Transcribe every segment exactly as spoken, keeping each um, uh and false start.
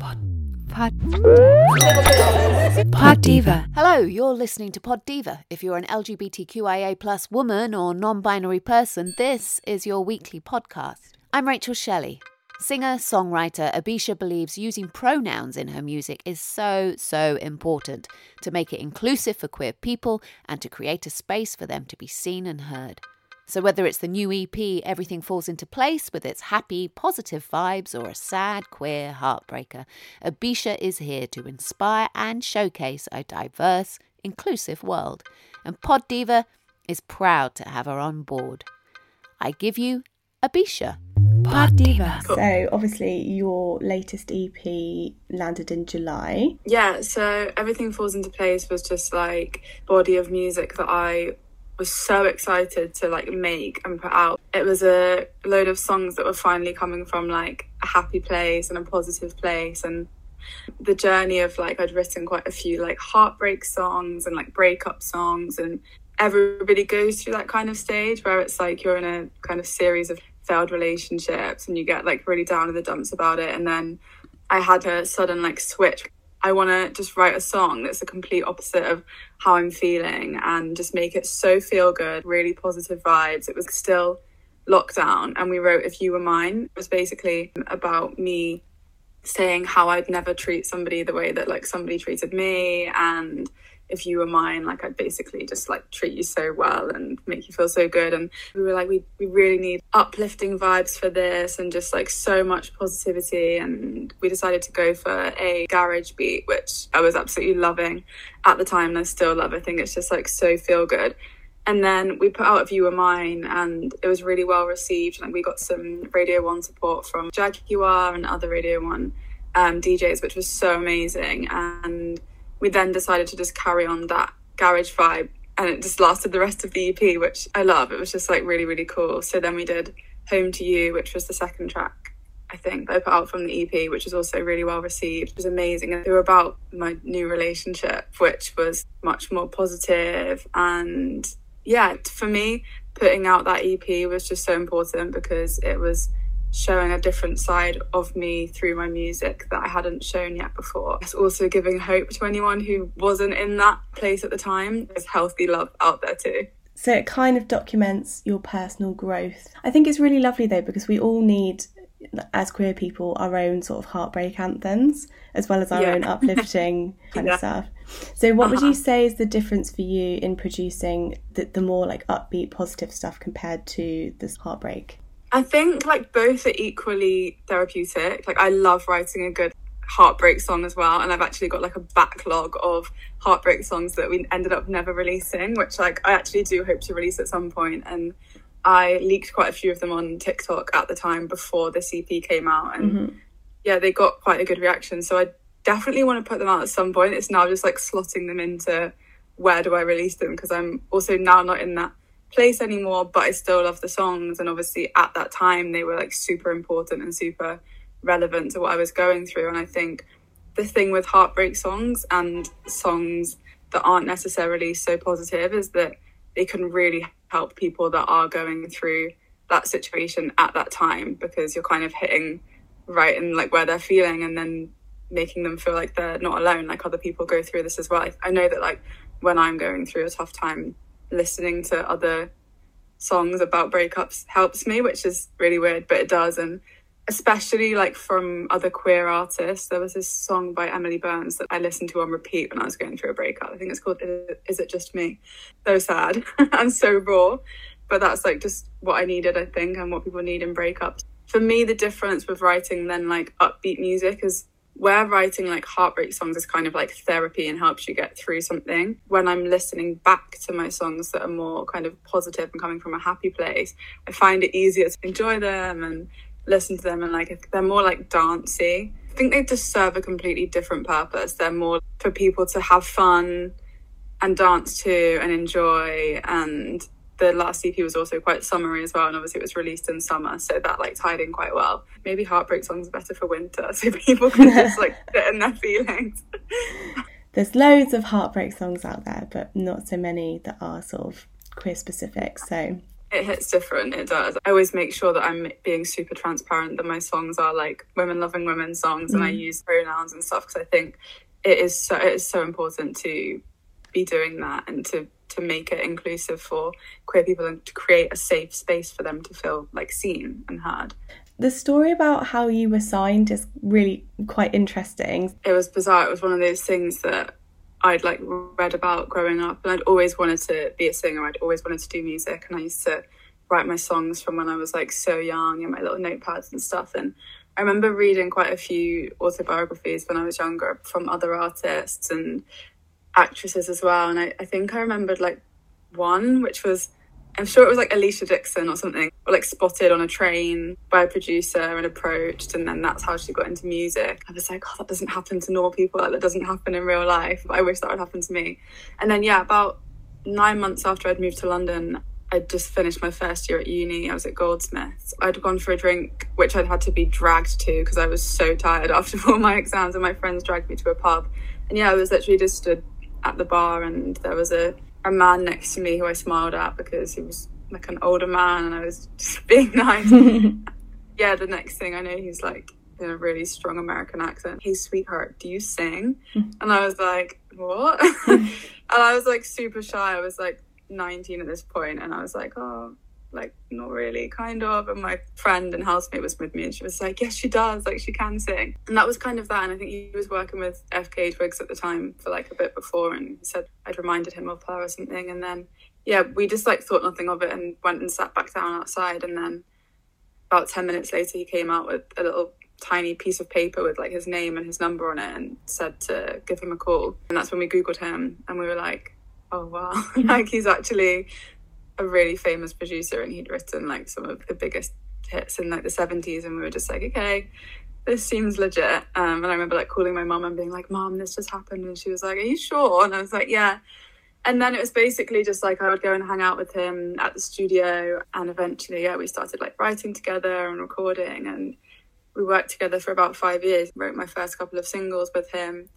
Pod. Pod Diva. Hello, you're listening to Pod Diva. If you're an L G B T Q I A plus woman or non-binary person, this is your weekly podcast. I'm Rachel Shelley. Singer-songwriter Abisha believes using pronouns in her music is so, so important to make it inclusive for queer people and to create a space for them to be seen and heard. So whether it's the new E P Everything Falls into Place with its happy, positive vibes or a sad, queer heartbreaker, Abisha is here to inspire and showcase a diverse, inclusive world. And Pod Diva is proud to have her on board. I give you Abisha. Pod Diva. So obviously your latest E P landed in July. Yeah, so Everything Falls into Place was just like body of music that I was so excited to like make and put out. It was a load of songs that were finally coming from like a happy place and a positive place, and the journey of like I'd written quite a few like heartbreak songs and like breakup songs, and everybody goes through that kind of stage where it's like you're in a kind of series of failed relationships and you get like really down in the dumps about it. And then I had a sudden like switch. I want to just write a song that's the complete opposite of how I'm feeling and just make it so feel good, really positive vibes. It was still lockdown and we wrote If You Were Mine. It was basically about me saying how I'd never treat somebody the way that like somebody treated me, and if you were mine, like I'd basically just like treat you so well and make you feel so good. And we were like, we, we really need uplifting vibes for this and just like so much positivity. And we decided to go for a garage beat, which I was absolutely loving at the time and I still love. I think it's just like so feel good. And then we put out If You Were Mine and it was really well received. And like, we got some Radio One support from Jaguar and other Radio One um, D Js, which was so amazing. And we then decided to just carry on that garage vibe, and it just lasted the rest of the E P, which I love. It was just like really, really cool. So then we did Home to You, which was the second track, I think, that I put out from the E P, which was also really well received. It was amazing. And they were about my new relationship, which was much more positive. And yeah, for me, putting out that E P was just so important because it was showing a different side of me through my music that I hadn't shown yet before. It's also giving hope to anyone who wasn't in that place at the time. There's healthy love out there too. So it kind of documents your personal growth. I think it's really lovely though, because we all need, as queer people, our own sort of heartbreak anthems, as well as our yeah. own uplifting kind yeah. of stuff. So what uh-huh. would you say is the difference for you in producing the, the more like upbeat, positive stuff compared to this heartbreak? I think like both are equally therapeutic. Like I love writing a good heartbreak song as well, and I've actually got like a backlog of heartbreak songs that we ended up never releasing, which like I actually do hope to release at some point. And I leaked quite a few of them on TikTok at the time before the E P came out, and mm-hmm. yeah, they got quite a good reaction. So I definitely want to put them out at some point. It's now just like slotting them into where do I release them, because I'm also now not in that place anymore, but I still love the songs, and obviously at that time they were like super important and super relevant to what I was going through. And I think the thing with heartbreak songs and songs that aren't necessarily so positive is that they can really help people that are going through that situation at that time, because you're kind of hitting right in like where they're feeling and then making them feel like they're not alone, like other people go through this as well. I know that like when I'm going through a tough time, listening to other songs about breakups helps me, which is really weird, but it does. And especially like from other queer artists, there was this song by Emily Burns that I listened to on repeat when I was going through a breakup. I think it's called Is It Just Me? So sad and so raw, but that's like just what I needed, I think, and what people need in breakups. for me, the difference with writing than like upbeat music is where writing like heartbreak songs is kind of like therapy and helps you get through something. When I'm listening back to my songs that are more kind of positive and coming from a happy place, I find it easier to enjoy them and listen to them, and like they're more like dancey. I think they just serve a completely different purpose. They're more for people to have fun and dance to and enjoy. And the last E P was also quite summery as well, and obviously it was released in summer, so that like tied in quite well. Maybe heartbreak songs are better for winter, so people can just like sit in their feelings. There's loads of heartbreak songs out there, but not so many that are sort of queer specific, so it hits different, it does. I always make sure that I'm being super transparent, that my songs are like women loving women songs, mm. and I use pronouns and stuff, because I think it is so it is so important to be doing that and to to make it inclusive for queer people and to create a safe space for them to feel like seen and heard. The story about how you were signed is really quite interesting. It was bizarre. It was one of those things that I'd like read about growing up, and I'd always wanted to be a singer. I'd always wanted to do music, and I used to write my songs from when I was like so young in my little notepads and stuff. And I remember reading quite a few autobiographies when I was younger from other artists and actresses as well, and I, I think I remembered like one which was, I'm sure it was like Alicia Dixon or something, or like spotted on a train by a producer and approached, and then that's how she got into music. I was like, oh, that doesn't happen to normal people, like, that doesn't happen in real life. I wish that would happen to me. And then yeah, about nine months after I'd moved to London, I'd just finished my first year at uni. I was at Goldsmiths. I'd gone for a drink, which I'd had to be dragged to because I was so tired after all my exams, and my friends dragged me to a pub. And yeah, I was literally just stood at the bar, and there was a, a man next to me who I smiled at because he was like an older man and I was just being nice. Yeah, the next thing I know, he's like in a really strong American accent, "Hey sweetheart, do you sing?" And I was like, what? And I was like super shy. I was like nineteen at this point, and I was like, oh, like not really, kind of. And my friend and housemate was with me, and she was like, yes she does, like she can sing. And that was kind of that. And I think he was working with F K A Twigs at the time for like a bit before, and he said I'd reminded him of her or something. And then yeah, we just like thought nothing of it and went and sat back down outside. And then about ten minutes later, he came out with a little tiny piece of paper with like his name and his number on it, and said to give him a call. And that's when we googled him, and we were like, oh wow, like he's actually a really famous producer, and he'd written like some of the biggest hits in like the seventies. And we were just like, okay, this seems legit. Um, and I remember like calling my mum and being like, mum, this just happened. And she was like, are you sure? And I was like, yeah. And then it was basically just like, I would go and hang out with him at the studio. And eventually, yeah, we started like writing together and recording, and we worked together for about five years, wrote my first couple of singles with him.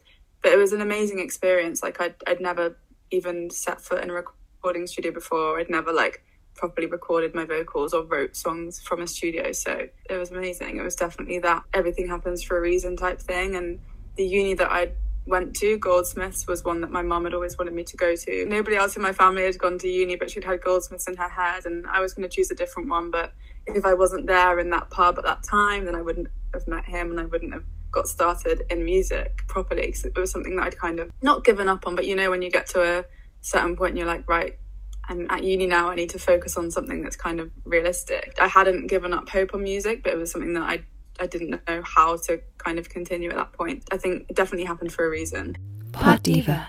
But it was an amazing experience. Like I'd, I'd never even set foot in a recording recording studio before. I'd never like properly recorded my vocals or wrote songs from a studio, so it was amazing. It was definitely that everything happens for a reason type thing. And the uni that I went to, Goldsmiths, was one that my mum had always wanted me to go to. Nobody else in my family had gone to uni, but she'd had Goldsmiths in her head, and I was going to choose a different one. But if I wasn't there in that pub at that time, then I wouldn't have met him, and I wouldn't have got started in music properly, because it was something that I'd kind of not given up on, but you know, when you get to a certain point and you're like, right, I'm at uni now, I need to focus on something that's kind of realistic. I hadn't given up hope on music, but it was something that I I didn't know how to kind of continue at that point. I think it definitely happened for a reason. Pod Diva.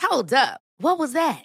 Hold up. What was that?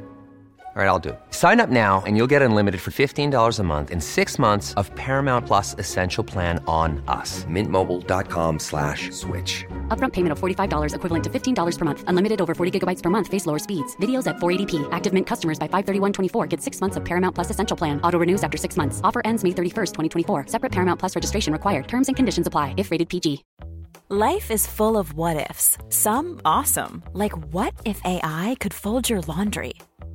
All right, I'll do it. Sign up now and you'll get unlimited for fifteen dollars a month and six months of Paramount Plus Essential Plan on us. Mint Mobile dot com slash switch. Upfront payment of forty-five dollars equivalent to fifteen dollars per month. Unlimited over forty gigabytes per month. Face lower speeds. Videos at four eighty p. Active Mint customers by five thirty-one twenty-four get six months of Paramount Plus Essential Plan. Auto renews after six months. Offer ends May thirty-first, twenty twenty-four. Separate Paramount Plus registration required. Terms and conditions apply if rated P G. Life is full of what-ifs, some awesome, like what if A I could fold your laundry?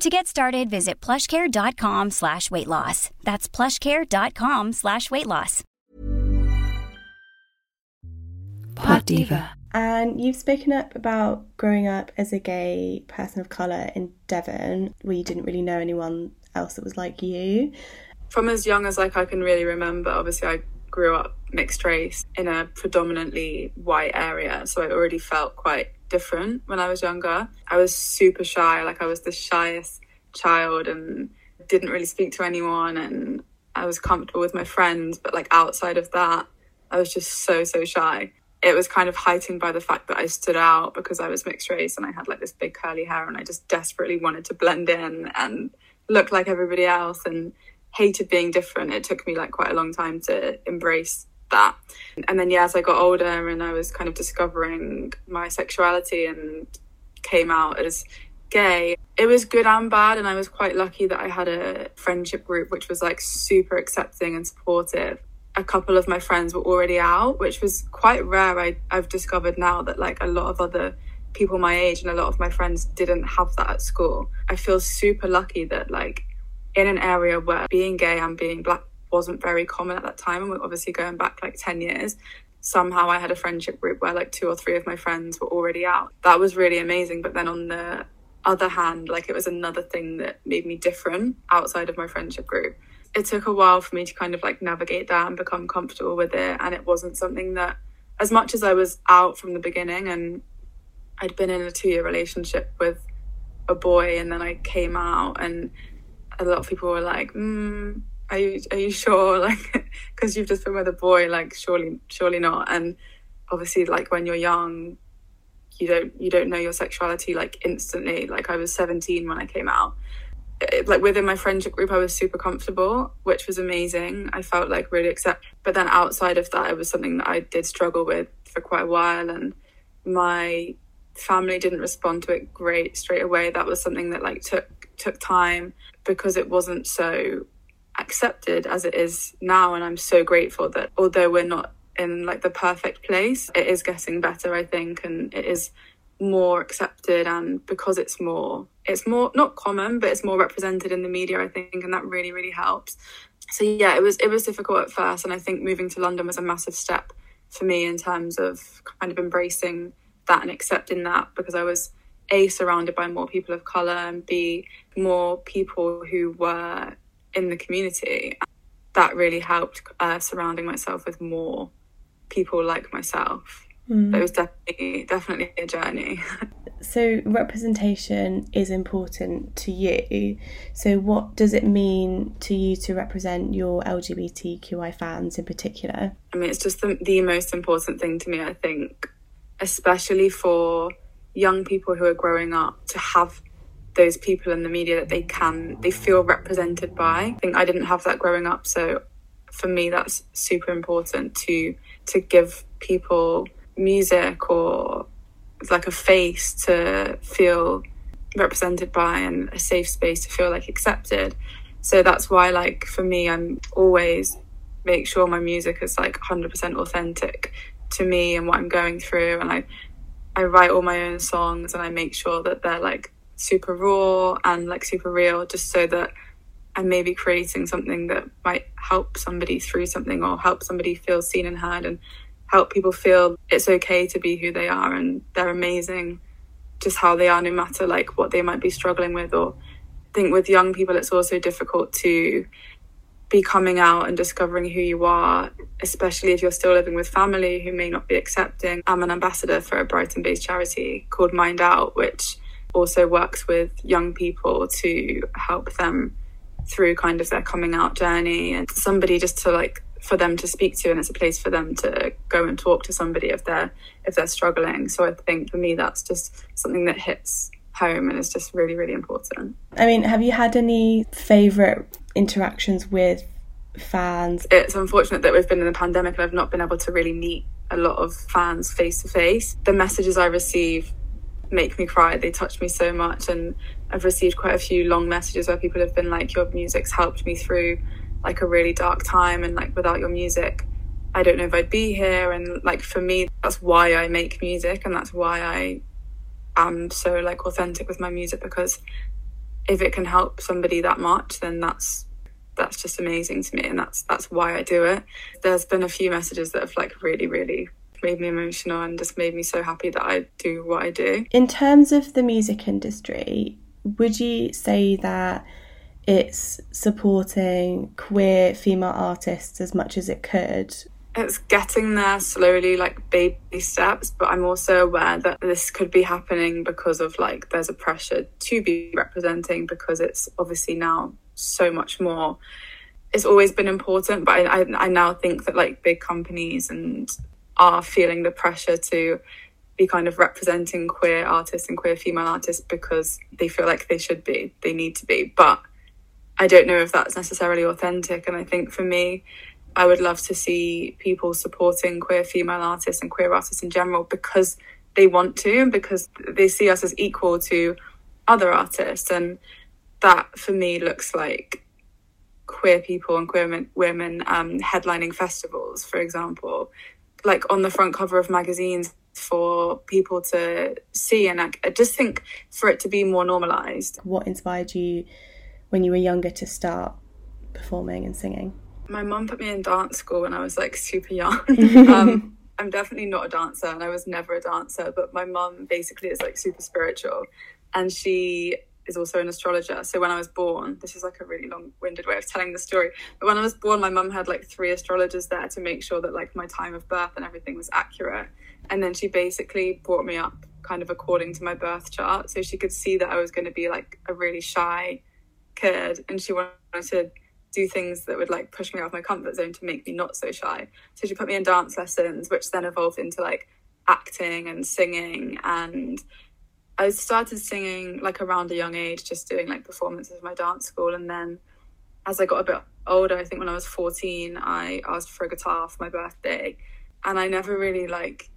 To get started, visit plushcare.com slash weight loss. That's plushcare.com slash weight loss. Pod Diva. And you've spoken up about growing up as a gay person of colour in Devon, where you didn't really know anyone else that was like you. From as young as like I can really remember, obviously I grew up mixed race in a predominantly white area, so I already felt quite different when I was younger. I was super shy, like I was the shyest child and didn't really speak to anyone, and I was comfortable with my friends, but like outside of that I was just so so shy. It was kind of heightened by the fact that I stood out because I was mixed race and I had like this big curly hair and I just desperately wanted to blend in and look like everybody else and hated being different. It took me like quite a long time to embrace that. And then yeah, as I got older and I was kind of discovering my sexuality and came out as gay, it was good and bad. And I was quite lucky that I had a friendship group which was like super accepting and supportive. A couple of my friends were already out, which was quite rare. I, I've discovered now that like a lot of other people my age and a lot of my friends didn't have that at school. I feel super lucky that like in an area where being gay and being black wasn't very common at that time, and we're obviously going back like ten years, somehow I had a friendship group where like two or three of my friends were already out. That was really amazing. But then on the other hand, like it was another thing that made me different outside of my friendship group. It took a while for me to kind of like navigate that and become comfortable with it, and it wasn't something that, as much as I was out from the beginning and I'd been in a two-year relationship with a boy and then I came out, and a lot of people were like, mm, Are you, are you sure? Like, because you've just been with a boy, like, surely, surely not. And obviously, like, when you're young, you don't, you don't know your sexuality, like, instantly. Like, I was seventeen when I came out. It, like, within my friendship group, I was super comfortable, which was amazing. I felt, like, really accepted. But then outside of that, it was something that I did struggle with for quite a while. And my family didn't respond to it great straight away. That was something that, like, took took time because it wasn't so accepted as it is now. And I'm so grateful that although we're not in like the perfect place, it is getting better, I think, and it is more accepted. And because it's more it's more not common, but it's more represented in the media, I think, and that really really helps. So yeah, it was it was difficult at first, and I think moving to London was a massive step for me in terms of kind of embracing that and accepting that, because I was A, surrounded by more people of colour, and B, more people who were in the community. That really helped, uh, surrounding myself with more people like myself. Mm. It was definitely definitely a journey. So representation is important to you. So what does it mean to you to represent your L G B T Q I fans in particular? I mean, it's just the, the most important thing to me, I think, especially for young people who are growing up, to have those people in the media that they can, they feel represented by. I think I didn't have that growing up, so for me that's super important to to give people music or like a face to feel represented by and a safe space to feel like accepted. So that's why, like, for me, I'm always make sure my music is like one hundred percent authentic to me and what I'm going through, and I I write all my own songs and I make sure that they're like super raw and like super real, just so that I'm maybe creating something that might help somebody through something or help somebody feel seen and heard and help people feel it's okay to be who they are and they're amazing just how they are, no matter like what they might be struggling with. Or I think with young people it's also difficult to be coming out and discovering who you are, especially if you're still living with family who may not be accepting. I'm an ambassador for a Brighton-based charity called Mind Out, which also works with young people to help them through kind of their coming out journey, and somebody just to like for them to speak to, and it's a place for them to go and talk to somebody if they're if they're struggling. So I think for me that's just something that hits home and it's just really, really important. I mean, have you had any favourite interactions with fans? It's unfortunate that we've been in the pandemic and I've not been able to really meet a lot of fans face to face. The messages I receive make me cry, they touch me so much, and I've received quite a few long messages where people have been like, your music's helped me through like a really dark time, and like without your music I don't know if I'd be here. And like for me, that's why I make music, and that's why I am so like authentic with my music, because if it can help somebody that much, then that's that's just amazing to me, and that's that's why I do it. There's been a few messages that have like really, really made me emotional and just made me so happy that I do what I do. In terms of the music industry, would you say that it's supporting queer female artists as much as it could? It's getting there slowly, like baby steps, but I'm also aware that this could be happening because of like there's a pressure to be representing, because it's obviously now so much more. It's always been important, but I, I, I now think that like big companies and are feeling the pressure to be kind of representing queer artists and queer female artists because they feel like they should be, they need to be. But I don't know if that's necessarily authentic. And I think for me, I would love to see people supporting queer female artists and queer artists in general because they want to, and because they see us as equal to other artists. And that for me looks like queer people and queer men, women um, headlining festivals, for example, like on the front cover of magazines for people to see. And I just think for it to be more normalised. What inspired you when you were younger to start performing and singing? My mum put me in dance school when I was like super young. um, I'm definitely not a dancer and I was never a dancer, but my mum basically is like super spiritual and she is also an astrologer. So when I was born, this is like a really long-winded way of telling the story, but when I was born, my mum had like three astrologers there to make sure that like my time of birth and everything was accurate. And then she basically brought me up kind of according to my birth chart. So she could see that I was going to be like a really shy kid, and she wanted to do things that would like push me out of my comfort zone to make me not so shy. So she put me in dance lessons, which then evolved into like acting and singing. And I started singing like around a young age, just doing like performances at my dance school. And then as I got a bit older, I think when I was fourteen, I asked for a guitar for my birthday. And I never really like,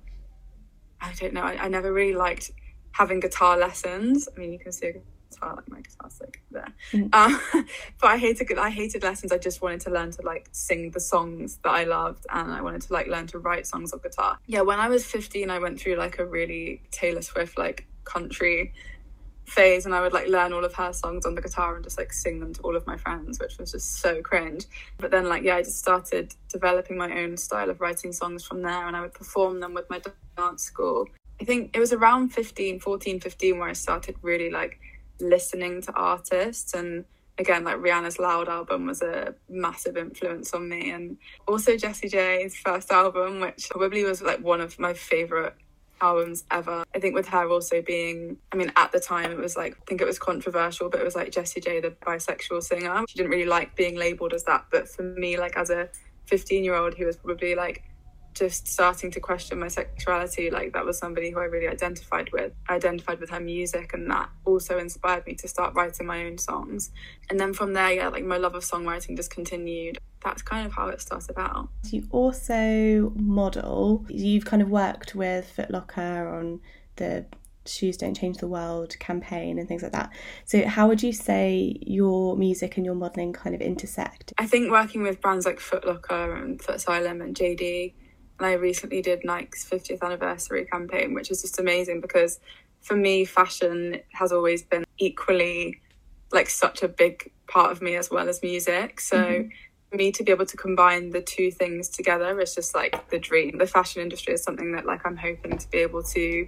I don't know, I, I never really liked having guitar lessons. I mean, you can see a guitar, like my guitar's like there. Mm. Um, but I hated, I hated lessons. I just wanted to learn to like sing the songs that I loved, and I wanted to like learn to write songs on guitar. Yeah, when I was fifteen, I went through like a really Taylor Swift, like country phase, and I would like learn all of her songs on the guitar and just like sing them to all of my friends, which was just so cringe. But then like yeah I just started developing my own style of writing songs from there, and I would perform them with my dance school. I think it was around fifteen, fourteen, fifteen where I started really like listening to artists, and again like Rihanna's Loud album was a massive influence on me, and also Jessie J's first album, which probably was like one of my favourite albums ever. I think with her also being, I mean at the time it was like, I think it was controversial, but it was like Jessie J, the bisexual singer, she didn't really like being labelled as that. But for me, like as a fifteen year old who was probably like just starting to question my sexuality, like that was somebody who I really identified with. I identified with her music, and that also inspired me to start writing my own songs. And then from there, yeah, like my love of songwriting just continued. That's kind of how it started out. You also model. You've kind of worked with Foot Locker on the Shoes Don't Change the World campaign and things like that. So how would you say your music and your modelling kind of intersect? I think working with brands like Foot Locker and Foot Asylum and J D, and I recently did Nike's fiftieth anniversary campaign, which is just amazing because for me, fashion has always been equally like such a big part of me as well as music. So mm-hmm. for me to be able to combine the two things together is just like the dream. The fashion industry is something that like I'm hoping to be able to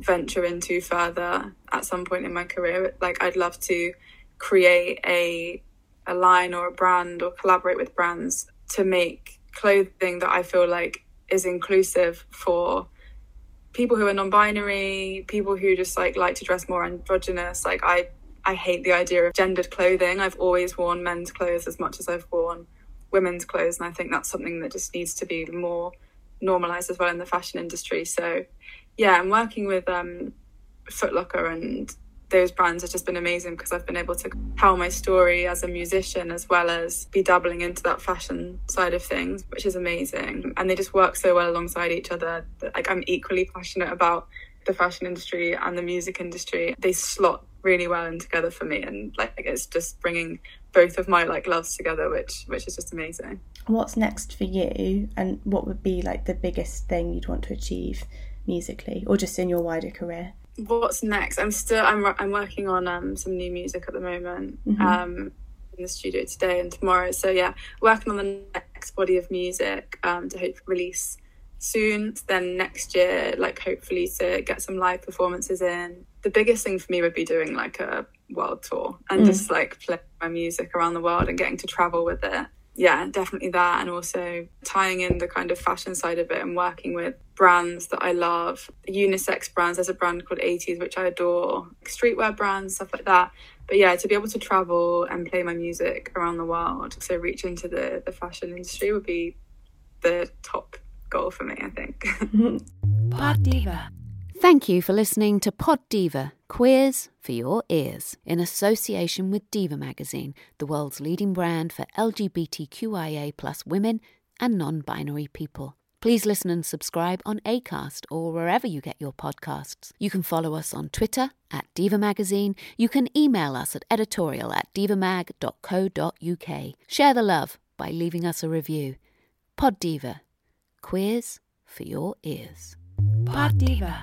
venture into further at some point in my career. Like I'd love to create a a line or a brand or collaborate with brands to make clothing that I feel like is inclusive for people who are non-binary, people who just like like to dress more androgynous. Like I I hate the idea of gendered clothing. I've always worn men's clothes as much as I've worn women's clothes, and I think that's something that just needs to be more normalised as well in the fashion industry. So yeah, I'm working with um, Foot Locker and those brands have just been amazing because I've been able to tell my story as a musician as well as be dabbling into that fashion side of things, which is amazing. And they just work so well alongside each other. Like, I'm equally passionate about the fashion industry and the music industry. They slot really well in together for me, and like it's just bringing both of my like loves together, which which is just amazing. What's next for you, and what would be like the biggest thing you'd want to achieve musically or just in your wider career? What's next? I'm still I'm I'm working on um some new music at the moment, mm-hmm. um in the studio today and tomorrow, so yeah, working on the next body of music um to hopefully release soon, then next year like hopefully to get some live performances in. The biggest thing for me would be doing like a world tour and mm. just like playing my music around the world and getting to travel with it. Yeah, definitely that, and also tying in the kind of fashion side of it and working with brands that I love, unisex brands. There's a brand called eighties which I adore, streetwear brands, stuff like that. But yeah, to be able to travel and play my music around the world, so reach into the, the fashion industry would be the top goal for me, I think. Pod Diva. Thank you for listening to Pod Diva, Queers for Your Ears, in association with Diva Magazine, the world's leading brand for L G B T Q I A plus women and non-binary people. Please listen and subscribe on Acast or wherever you get your podcasts. You can follow us on Twitter at Diva Magazine. You can email us at editorial at divamag dot co dot uk. Share the love by leaving us a review. Pod Diva, Queers for Your Ears. Pod Diva.